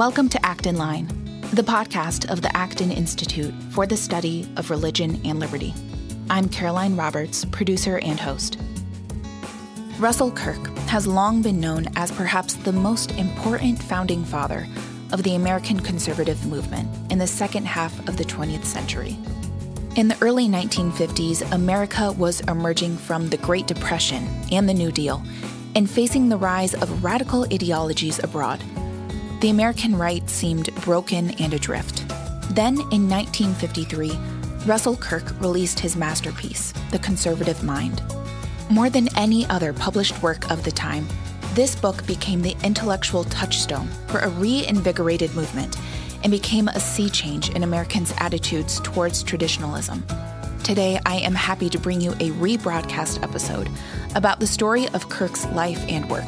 Welcome to Acton Line, the podcast of the Acton Institute for the Study of Religion and Liberty. I'm Caroline Roberts, producer and host. Russell Kirk has long been known as perhaps the most important founding father of the American conservative movement in the second half of the 20th century. In the early 1950s, America was emerging from the Great Depression and the New Deal and facing the rise of radical ideologies abroad. The American right seemed broken and adrift. Then, in 1953, Russell Kirk released his masterpiece, The Conservative Mind. More than any other published work of the time, this book became the intellectual touchstone for a reinvigorated movement and became a sea change in Americans' attitudes towards traditionalism. Today, I am happy to bring you a rebroadcast episode about the story of Kirk's life and work.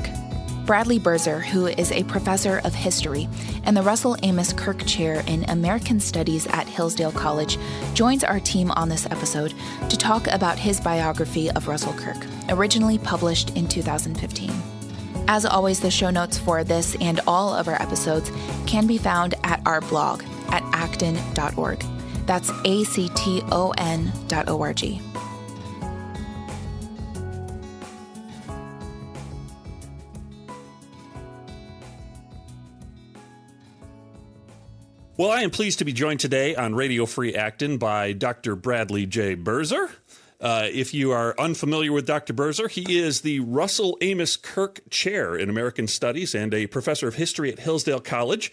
Bradley Birzer, who is a professor of history and the Russell Amos Kirk Chair in American Studies at Hillsdale College, joins our team on this episode to talk about his biography of Russell Kirk, originally published in 2015. As always, the show notes for this and all of our episodes can be found at our blog at acton.org. That's acton.org. Well, I am pleased to be joined today on Radio Free Acton by Dr. Bradley J. Birzer. If you are unfamiliar with Dr. Birzer, he is the Russell Amos Kirk Chair in American Studies and a professor of history at Hillsdale College.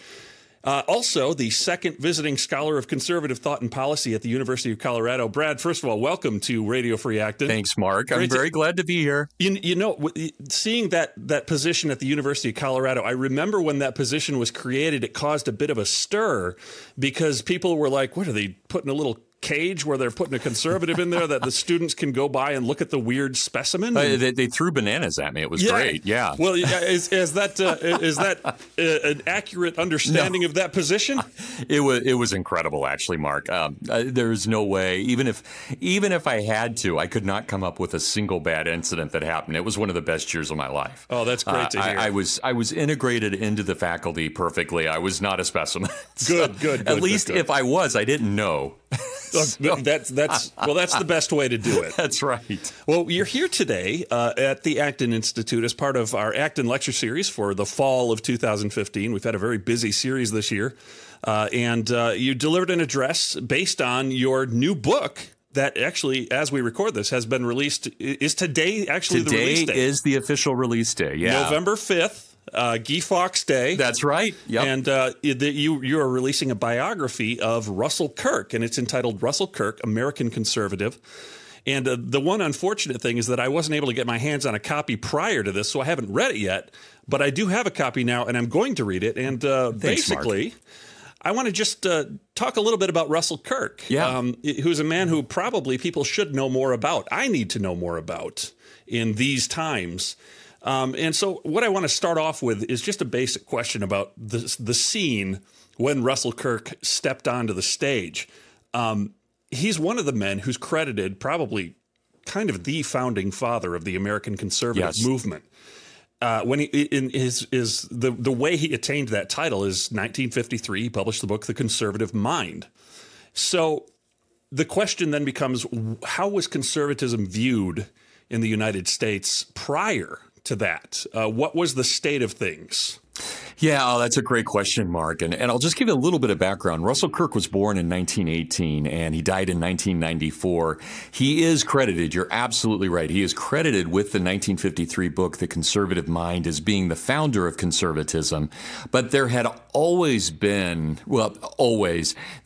Also, the second visiting scholar of conservative thought and policy at the University of Colorado. Brad, first of all, welcome to Radio Free Acton. Thanks, Mark. I'm very glad to be here. You know, seeing that position at the University of Colorado, I remember when that position was created, it caused a bit of a stir because people were like, what are they putting a little cage where they're putting a conservative in there that the students can go by and look at the weird specimen? They threw bananas at me. It was great. Yeah. Well, is that an accurate understanding of that position? It was incredible, actually, Mark. There's no way, even if I had to, I could not come up with a single bad incident that happened. It was one of the best years of my life. Oh, that's great to hear. I was integrated into the faculty perfectly. I was not a specimen. Good. At least good. If I was, I didn't know. So, that's the best way to do it. That's right. Well, you're here today at the Acton Institute as part of our Acton lecture series for the fall of 2015. We've had a very busy series this year, and you delivered an address based on your new book that actually, as we record this, has been released. Is today actually the release day? Today is the official release day, yeah. November 5th. Guy Fawkes Day. That's right. Yep. And you are releasing a biography of Russell Kirk, and it's entitled Russell Kirk, American Conservative. And the one unfortunate thing is that I wasn't able to get my hands on a copy prior to this, so I haven't read it yet. But I do have a copy now, and I'm going to read it. And basically, Mark, I want to just talk a little bit about Russell Kirk, who's a man who probably people should know more about. I need to know more about in these times. And so what I want to start off with is just a basic question about the scene when Russell Kirk stepped onto the stage. He's one of the men who's credited probably kind of the founding father of the American conservative movement. The way he attained that title is 1953, he published the book, The Conservative Mind. So the question then becomes, how was conservatism viewed in the United States prior to that? What was the state of things? Yeah, that's a great question, Mark. And I'll just give you a little bit of background. Russell Kirk was born in 1918 and he died in 1994. He is credited, you're absolutely right, he is credited with the 1953 book, The Conservative Mind, as being the founder of conservatism. But there had always been, since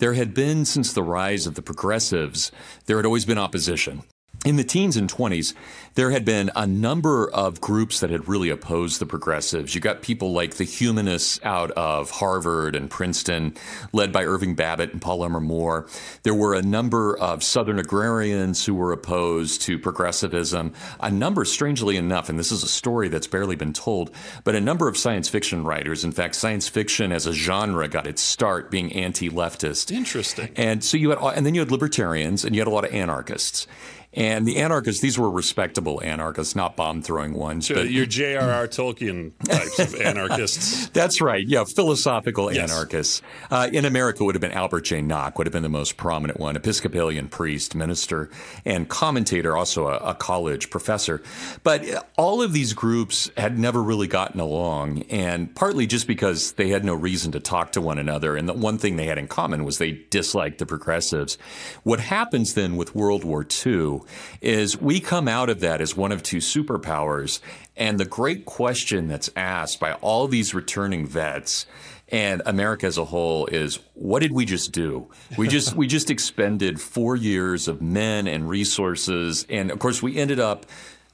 the rise of the progressives, there had always been opposition. In the teens and 20s, there had been a number of groups that had really opposed the progressives. You got people like the humanists out of Harvard and Princeton, led by Irving Babbitt and Paul Elmer More. There were a number of Southern agrarians who were opposed to progressivism. A number, strangely enough, and this is a story that's barely been told, but a number of science fiction writers. In fact, science fiction as a genre got its start being anti-leftist. Interesting. And so you had, and then you had libertarians, and you had a lot of anarchists. And the anarchists, these were respectable anarchists, not bomb-throwing ones. Sure, but your J.R.R. Tolkien types of anarchists. That's right. Yeah, philosophical anarchists. In America would have been Albert J. Nock, would have been the most prominent one, Episcopalian priest, minister, and commentator, also a college professor. But all of these groups had never really gotten along, and partly just because they had no reason to talk to one another. And the one thing they had in common was they disliked the progressives. What happens then with World War II is we come out of that as one of two superpowers. And the great question that's asked by all these returning vets and America as a whole is, what did we just do? We just expended 4 years of men and resources. And of course, we ended up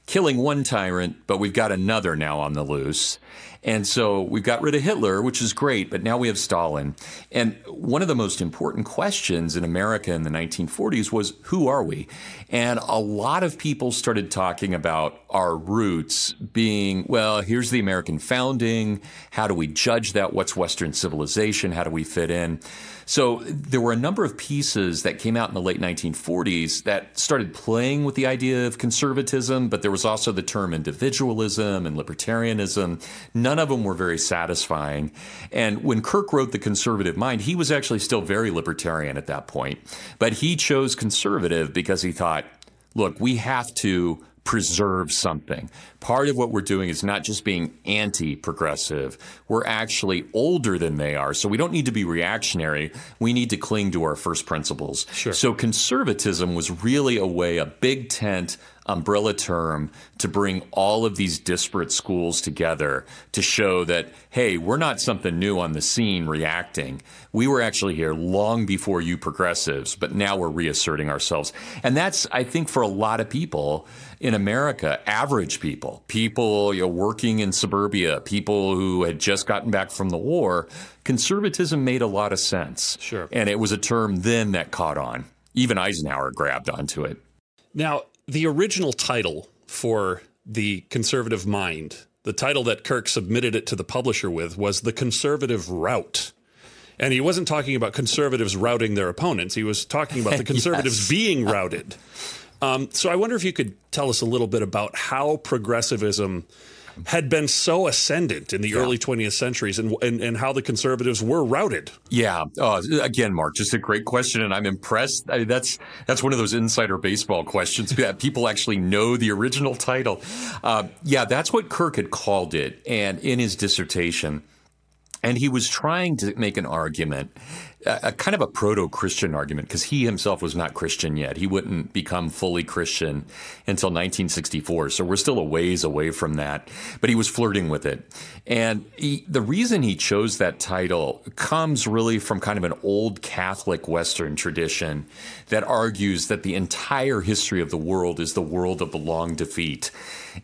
killing one tyrant, but we've got another now on the loose. And so we've got rid of Hitler, which is great, but now we have Stalin. And one of the most important questions in America in the 1940s was, who are we? And a lot of people started talking about our roots being, well, here's the American founding. How do we judge that? What's Western civilization? How do we fit in? So there were a number of pieces that came out in the late 1940s that started playing with the idea of conservatism, but there was also the term individualism and libertarianism. None of them were very satisfying. And when Kirk wrote The Conservative Mind, he was actually still very libertarian at that point. But he chose conservative because he thought, look, we have to preserve something. Part of what we're doing is not just being anti-progressive. We're actually older than they are. So we don't need to be reactionary. We need to cling to our first principles. Sure. So conservatism was really a way, a big tent, umbrella term to bring all of these disparate schools together to show that, hey, we're not something new on the scene reacting. We were actually here long before you progressives, but now we're reasserting ourselves. And that's, I think, for a lot of people in America, average people working in suburbia, people who had just gotten back from the war, conservatism made a lot of sense. Sure. And it was a term then that caught on. Even Eisenhower grabbed onto it. Now, the original title for The Conservative Mind, the title that Kirk submitted it to the publisher with, was The Conservative Rout. And he wasn't talking about conservatives routing their opponents. He was talking about the conservatives being routed. So I wonder if you could tell us a little bit about how progressivism had been so ascendant in the early 20th centuries and how the conservatives were routed. Yeah. Again, Mark, just a great question. And I'm impressed. That's one of those insider baseball questions that people actually know the original title. That's what Kirk had called it and in his dissertation. And he was trying to make an argument, a kind of a proto-Christian argument, because he himself was not Christian yet. He wouldn't become fully Christian until 1964. So we're still a ways away from that. But he was flirting with it. And the reason he chose that title comes really from kind of an old Catholic Western tradition that argues that the entire history of the world is the world of the long defeat,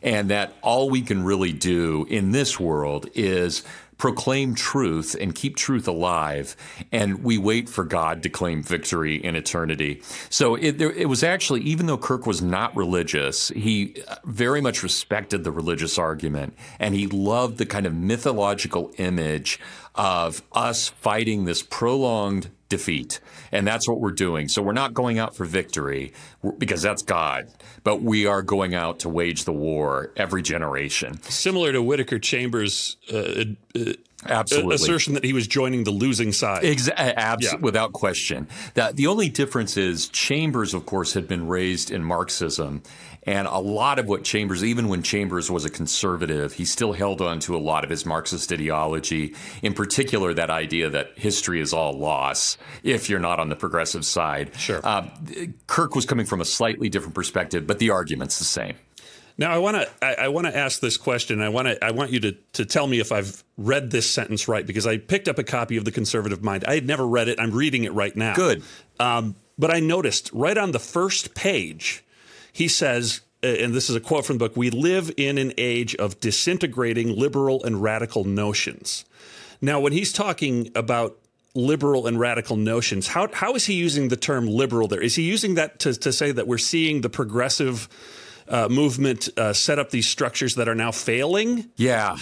and that all we can really do in this world is proclaim truth and keep truth alive, and we wait for God to claim victory in eternity. So it was actually, even though Kirk was not religious, he very much respected the religious argument, and he loved the kind of mythological image of us fighting this prolonged defeat. And that's what we're doing. So we're not going out for victory because that's God, but we are going out to wage the war every generation. Similar to Whitaker Chambers' assertion that he was joining the losing side. Without question. The only difference is Chambers, of course, had been raised in Marxism. And a lot of what Chambers, even when Chambers was a conservative, he still held on to a lot of his Marxist ideology, in particular that idea that history is all loss if you're not on the progressive side. Sure. Kirk was coming from a slightly different perspective, but the argument's the same. Now, I want to ask this question. I want you to tell me if I've read this sentence right, because I picked up a copy of The Conservative Mind. I had never read it. I'm reading it right now. Good. But I noticed right on the first page, he says, and this is a quote from the book, "We live in an age of disintegrating liberal and radical notions." Now, when he's talking about liberal and radical notions, how is he using the term liberal there? Is he using that to say that we're seeing the progressive movement set up these structures that are now failing? Yeah,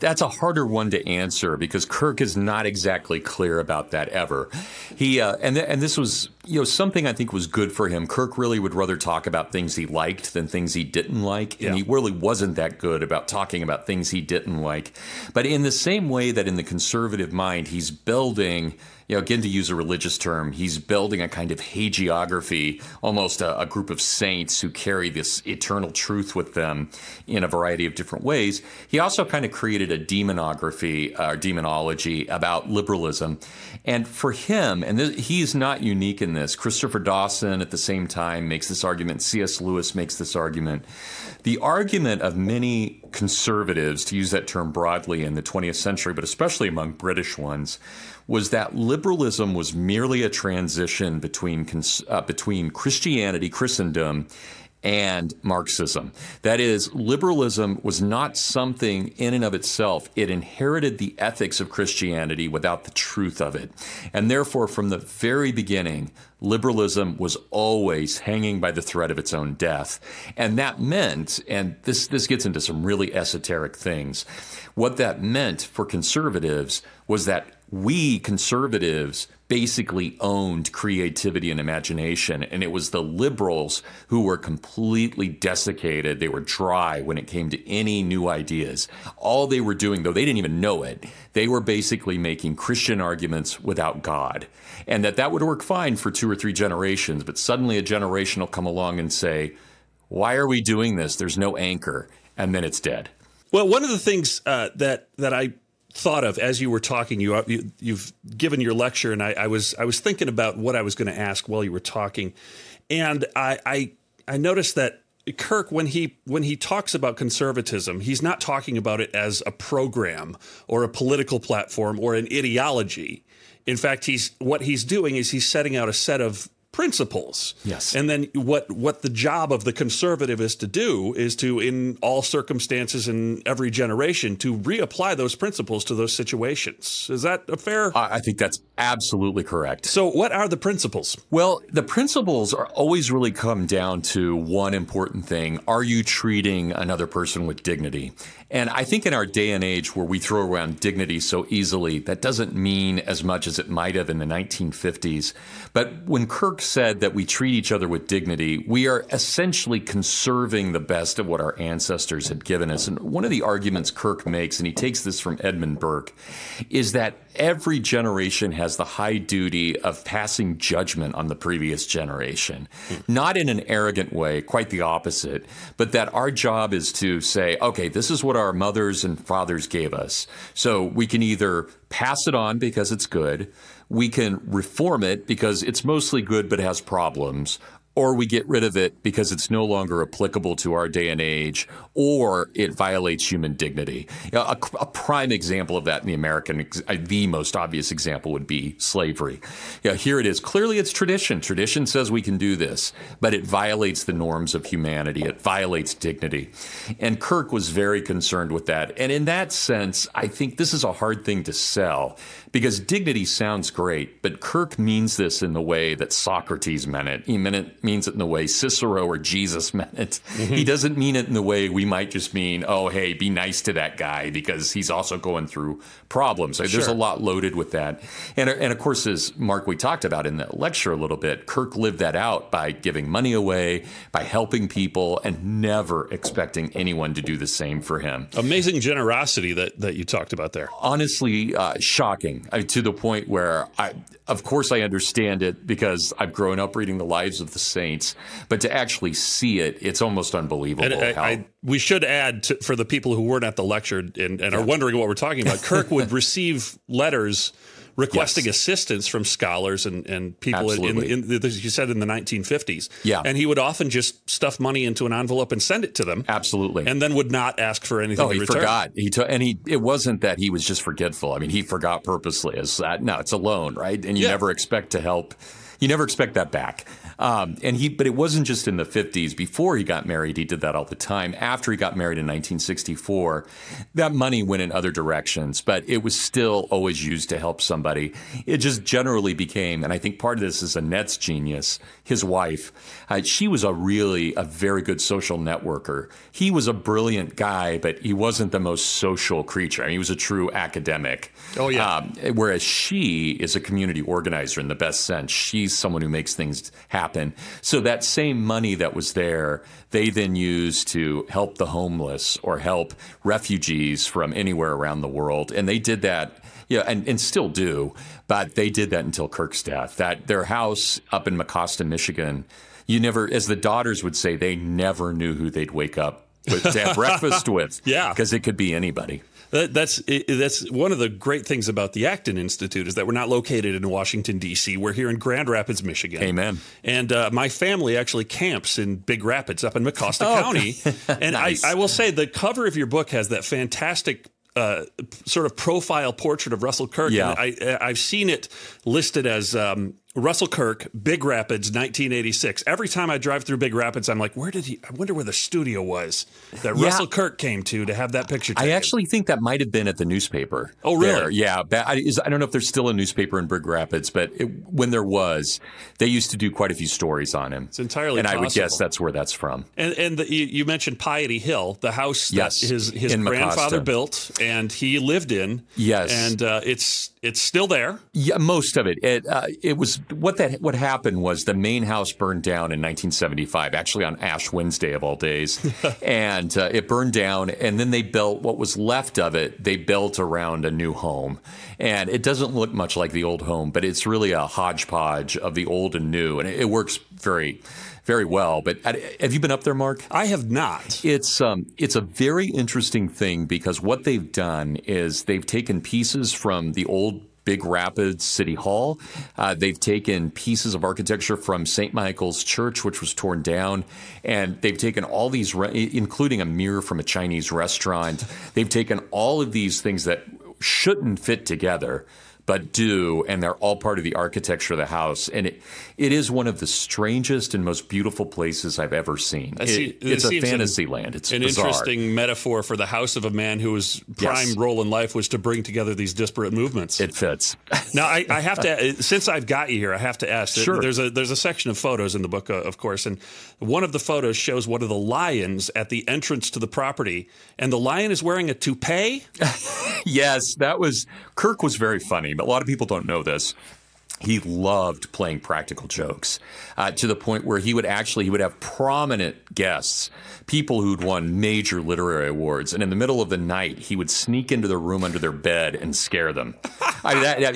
that's a harder one to answer because Kirk is not exactly clear about that ever. He and this was You know, something I think was good for him, Kirk really would rather talk about things he liked than things he didn't like. And he really wasn't that good about talking about things he didn't like. But in the same way that in The Conservative Mind, he's building, you know, again, to use a religious term, he's building a kind of hagiography, almost a group of saints who carry this eternal truth with them in a variety of different ways. He also kind of created a demonography, or demonology, about liberalism. And for him, and he's not unique in this. Christopher Dawson at the same time makes this argument. C.S. Lewis makes this argument. The argument of many conservatives, to use that term broadly in the 20th century, but especially among British ones, was that liberalism was merely a transition between Christianity, Christendom, and Marxism. That is, liberalism was not something in and of itself. It inherited the ethics of Christianity without the truth of it. And therefore, from the very beginning, liberalism was always hanging by the thread of its own death. And that meant, and this gets into some really esoteric things, what that meant for conservatives was that we conservatives basically owned creativity and imagination, and it was the liberals who were completely desiccated. They were dry when it came to any new ideas. All they were doing, though they didn't even know it, they were basically making Christian arguments without God, and that would work fine for 2 or 3 generations, but suddenly a generation will come along and say, why are we doing this? There's no anchor, and then it's dead. Well, one of the things that I thought of as you were talking, you've given your lecture, and I was thinking about what I was going to ask while you were talking, and I noticed that Kirk, when he talks about conservatism, he's not talking about it as a program or a political platform or an ideology. In fact, what he's doing is setting out a set of principles. Yes. And then what the job of the conservative is to do is to, in all circumstances, in every generation, to reapply those principles to those situations. Is that a fair? I think that's absolutely correct. So what are the principles? Well, the principles are always really come down to one important thing. Are you treating another person with dignity? And I think in our day and age where we throw around dignity so easily, that doesn't mean as much as it might have in the 1950s. But when Kirk said that we treat each other with dignity, we are essentially conserving the best of what our ancestors had given us. And one of the arguments Kirk makes, and he takes this from Edmund Burke, is that every generation has the high duty of passing judgment on the previous generation. Not in an arrogant way, quite the opposite, but that our job is to say, okay, this is what our mothers and fathers gave us. So we can either pass it on because it's good, we can reform it because it's mostly good but has problems, or we get rid of it because it's no longer applicable to our day and age, or it violates human dignity. A prime example of that in the most obvious example would be slavery. Here it is. Clearly it's tradition. Tradition says we can do this, but it violates the norms of humanity. It violates dignity. And Kirk was very concerned with that. And in that sense, I think this is a hard thing to sell, because dignity sounds great, but Kirk means this in the way that Socrates meant it. He meant it means it in the way Cicero or Jesus meant it. Mm-hmm. He doesn't mean it in the way we might just mean, oh, hey, be nice to that guy because he's also going through problems. Sure. There's a lot loaded with that. And of course, as Mark, we talked about in that lecture a little bit, Kirk lived that out by giving money away, by helping people, and never expecting anyone to do the same for him. Amazing generosity that you talked about there. Honestly, shocking, to the point where of course I understand it because I've grown up reading the lives of the saints, but to actually see it, it's almost unbelievable. And we should add, for the people who weren't at the lecture and are wondering what we're talking about, Kirk would receive letters requesting assistance from scholars and people you said in the 1950s. Yeah. And he would often just stuff money into an envelope and send it to them. Absolutely. And then would not ask for anything in return. Forgot. It wasn't that he was just forgetful. I mean, he forgot purposely. It's a loan, right? And you never expect that back. But it wasn't just in the 50s. Before he got married, he did that all the time. After he got married in 1964, that money went in other directions, but it was still always used to help somebody. It just generally became, and I think part of this is Annette's genius, his wife. She was a very good social networker. He was a brilliant guy, but he wasn't the most social creature. I mean, he was a true academic. Oh, yeah. Whereas she is a community organizer in the best sense. She's someone who makes things happen. So that same money that was there, they then used to help the homeless or help refugees from anywhere around the world. And they did that, yeah, and still do, but they did that until Kirk's death. That their house up in Mecosta, Michigan, you never, as the daughters would say, they never knew who they'd wake up with, to have breakfast with. Yeah. Because it could be anybody. That's one of the great things about the Acton Institute is that we're not located in Washington, D.C. We're here in Grand Rapids, Michigan. Amen. And my family actually camps in Big Rapids up in Mecosta County. And nice. I will say the cover of your book has that fantastic sort of profile portrait of Russell Kirk. Yeah. And I've seen it listed as Russell Kirk, Big Rapids, 1986. Every time I drive through Big Rapids, I'm like, I wonder where the studio was that Russell Kirk came to have that picture taken. I actually think that might have been at the newspaper. Oh, really? There. Yeah. I don't know if there's still a newspaper in Big Rapids, but when there was, they used to do quite a few stories on him. It's entirely possible. I would guess that's where that's from. And you mentioned Piety Hill, the house that his grandfather built and he lived in. Yes. And it's still there. Yeah, most of it. It was... What happened was the main house burned down in 1975, actually on Ash Wednesday of all days, and it burned down. And then they built what was left of it. They built around a new home, and it doesn't look much like the old home, but it's really a hodgepodge of the old and new, and it works very, very well. But have you been up there, Mark? I have not. It's a very interesting thing because what they've done is they've taken pieces from the old Big Rapids City Hall. They've taken pieces of architecture from St. Michael's Church, which was torn down, and they've taken all these, including a mirror from a Chinese restaurant. They've taken all of these things that shouldn't fit together, but do, and they're all part of the architecture of the house. And it is one of the strangest and most beautiful places I've ever seen. It's a fantasy land. It's an bizarre. Interesting metaphor for the house of a man whose prime role in life was to bring together these disparate movements. It fits. Now, I have to, since I've got you here, I have to ask. Sure. There's a section of photos in the book, of course, and one of the photos shows one of the lions at the entrance to the property, and the lion is wearing a toupee? Yes, Kirk was very funny. But a lot of people don't know this. He loved playing practical jokes to the point where he would have prominent guests, people who'd won major literary awards. And in the middle of the night, he would sneak into the room under their bed and scare them.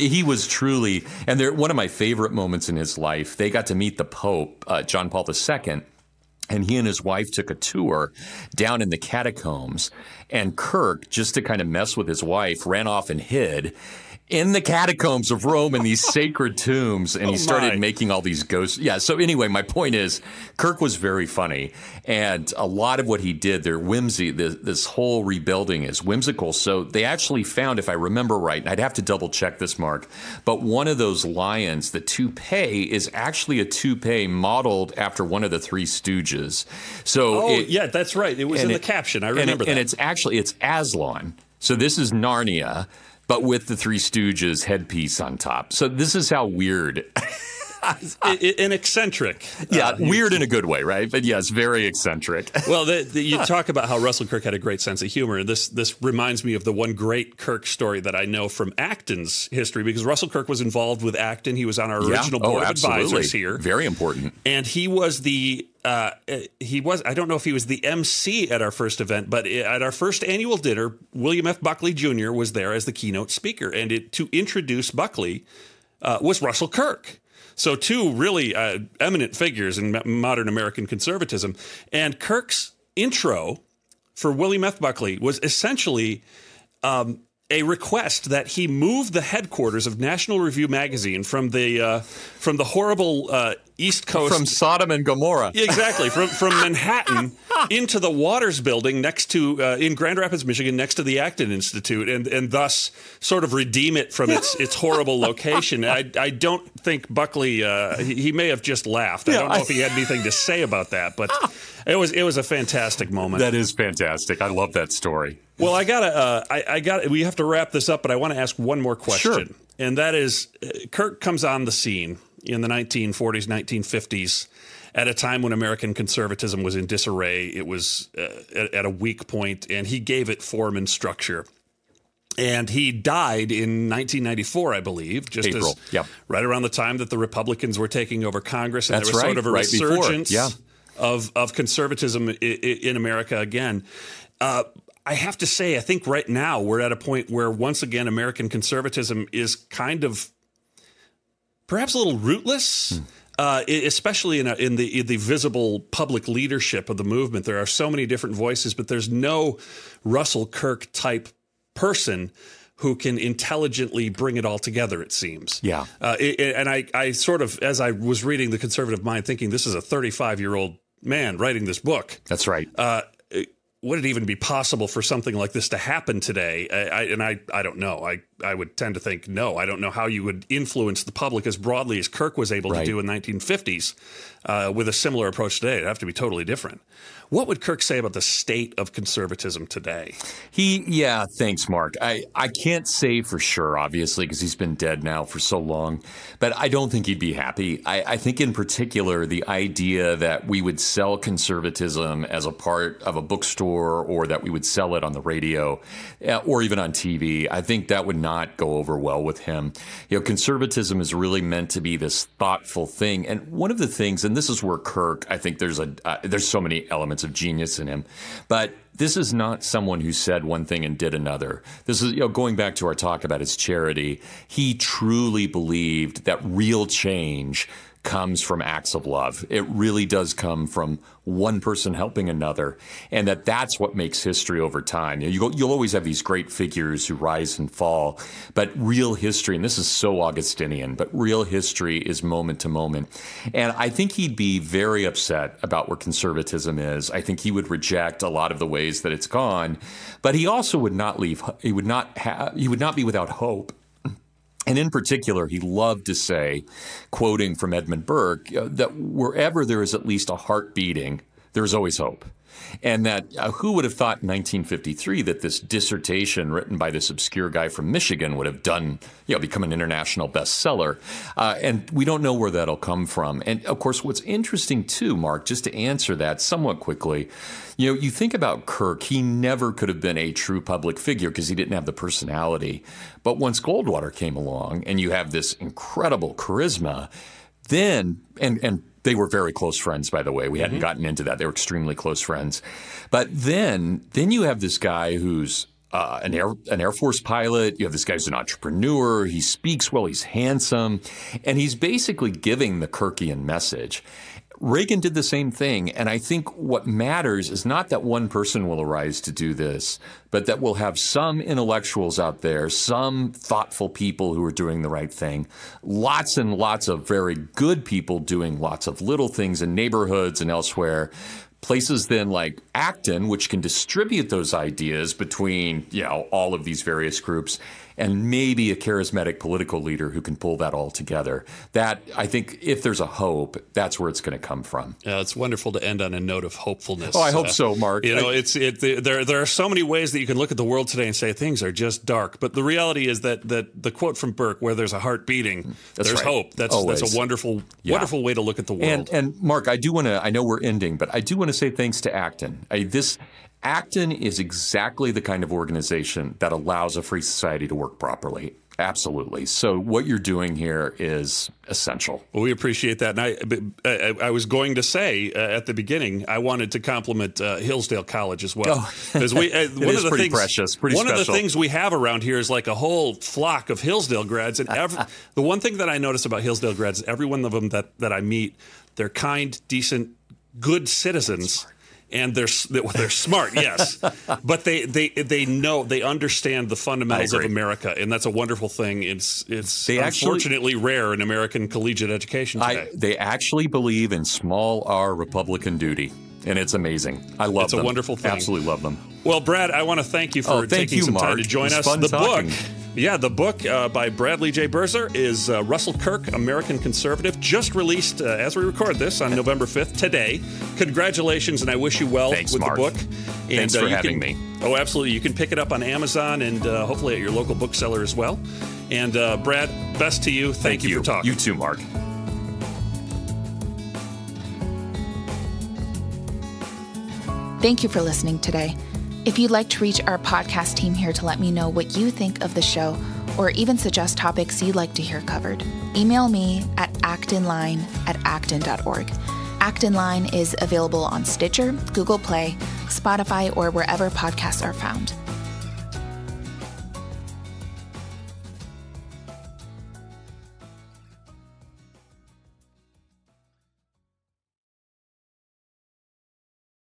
He was truly, and one of my favorite moments in his life, they got to meet the Pope, John Paul II. And he and his wife took a tour down in the catacombs. And Kirk, just to kind of mess with his wife, ran off and hid in the catacombs of Rome in these sacred tombs, and he started making all these ghosts. Yeah, so anyway, my point is, Kirk was very funny, and a lot of what he did, their whimsy, this whole rebuilding is whimsical. So they actually found, if I remember right, and I'd have to double-check this, Mark, but one of those lions, the toupee, is actually a toupee modeled after one of the Three Stooges. So that's right. It was in the caption. I remember that. And it's Aslan. So this is Narnia, but with the Three Stooges headpiece on top. So this is how weird. And eccentric. Yeah, weird in a good way, right? But yes, very eccentric. Well, you talk about how Russell Kirk had a great sense of humor. This reminds me of the one great Kirk story that I know from Acton's history, because Russell Kirk was involved with Acton. He was on our original board of advisors here. Very important. And he was I don't know if he was the MC at our first event, but at our first annual dinner, William F. Buckley Jr. was there as the keynote speaker. And to introduce Buckley was Russell Kirk. So two really eminent figures in modern American conservatism. And Kirk's intro for William F. Buckley was essentially a request that he move the headquarters of National Review magazine from the horrible East Coast. From Sodom and Gomorrah. Yeah, exactly. From Manhattan into the Waters Building next to, in Grand Rapids, Michigan, next to the Acton Institute, and thus sort of redeem it from its horrible location. I don't think Buckley, he may have just laughed. Yeah, I don't know if he had anything to say about that, but it was a fantastic moment. That is fantastic. I love that story. Well, we have to wrap this up, but I want to ask one more question. Sure. And that is, Kirk comes on the scene in the 1940s, 1950s, at a time when American conservatism was in disarray. It was at a weak point, and he gave it form and structure. And he died in 1994, I believe, just April. As yep. right around the time that the Republicans were taking over Congress, and That's there was right. sort of a right resurgence yeah. of conservatism in America again. I have to say, I think right now we're at a point where, once again, American conservatism is kind of perhaps a little rootless, especially in the visible public leadership of the movement. There are so many different voices, but there's no Russell Kirk type person who can intelligently bring it all together, it seems. Yeah. And I sort of, as I was reading The Conservative Mind, thinking this is a 35-year-old man writing this book. That's right. Would it even be possible for something like this to happen today? I don't know. I would tend to think, no, I don't know how you would influence the public as broadly as Kirk was able right. to do in the 1950s with a similar approach today. It'd have to be totally different. What would Kirk say about the state of conservatism today? Thanks, Mark. I can't say for sure, obviously, because he's been dead now for so long, but I don't think he'd be happy. I think in particular, the idea that we would sell conservatism as a part of a bookstore or that we would sell it on the radio or even on TV, I think that would not go over well with him. You know, conservatism is really meant to be this thoughtful thing. And one of the things, and this is where Kirk, I think there's so many elements of genius in him, but this is not someone who said one thing and did another. This is, going back to our talk about his charity, he truly believed that real change comes from acts of love. It really does come from one person helping another, and that's what makes history over time. You'll always have these great figures who rise and fall, but real history, and this is so Augustinian, but real history is moment to moment. And I think he'd be very upset about where conservatism is. I think he would reject a lot of the ways that it's gone, but he also would not leave. He would not be without hope. And in particular, he loved to say, quoting from Edmund Burke, that wherever there is at least a heart beating, there is always hope. And that who would have thought in 1953 that this dissertation written by this obscure guy from Michigan would have become an international bestseller? And we don't know where that'll come from. And of course, what's interesting too, Mark, just to answer that somewhat quickly, you think about Kirk, he never could have been a true public figure because he didn't have the personality. But once Goldwater came along and you have this incredible charisma, then, and they were very close friends, by the way. We mm-hmm. hadn't gotten into that. They were extremely close friends. But then you have this guy who's an Air Force pilot. You have this guy who's an entrepreneur. He speaks well. He's handsome. And he's basically giving the Kirkian message. Reagan did the same thing. And I think what matters is not that one person will arise to do this, but that we'll have some intellectuals out there, some thoughtful people who are doing the right thing, lots and lots of very good people doing lots of little things in neighborhoods and elsewhere. Places then like Acton, which can distribute those ideas between, all of these various groups, and maybe a charismatic political leader who can pull that all together. That, I think, if there's a hope, that's where it's going to come from. Yeah, it's wonderful to end on a note of hopefulness. Oh, I hope so, Mark. There are so many ways that you can look at the world today and say things are just dark. But the reality is that the quote from Burke, where there's a heart beating, there's hope. That's a wonderful, wonderful way to look at the world. And Mark, I know we're ending, but I do want to say thanks to Acton. Acton is exactly the kind of organization that allows a free society to work properly. Absolutely. So what you're doing here is essential. Well, we appreciate that. And I was going to say at the beginning, I wanted to compliment Hillsdale College as well. One of the things we have around here is like a whole flock of Hillsdale grads. And the one thing that I notice about Hillsdale grads, every one of them that I meet, they're kind, decent, good citizens. And they're smart, yes, but they know, they understand the fundamentals of America, and that's a wonderful thing. It's unfortunately rare in American collegiate education today. They actually believe in small R Republican duty, and it's amazing. I love them. It's a wonderful thing. Absolutely love them. Well, Brad, I want to thank you for taking some time to join us. Fun talking. The book by Bradley J. Birzer is Russell Kirk, American Conservative, just released as we record this on November 5th, today. Congratulations, and I wish you well with Mark. The book. And, thanks for having me. Oh, absolutely. You can pick it up on Amazon and hopefully at your local bookseller as well. And Brad, best to you. Thank you for talking. You too, Mark. Thank you for listening today. If you'd like to reach our podcast team here to let me know what you think of the show or even suggest topics you'd like to hear covered, email me at actonline@acton.org. Actonline is available on Stitcher, Google Play, Spotify, or wherever podcasts are found.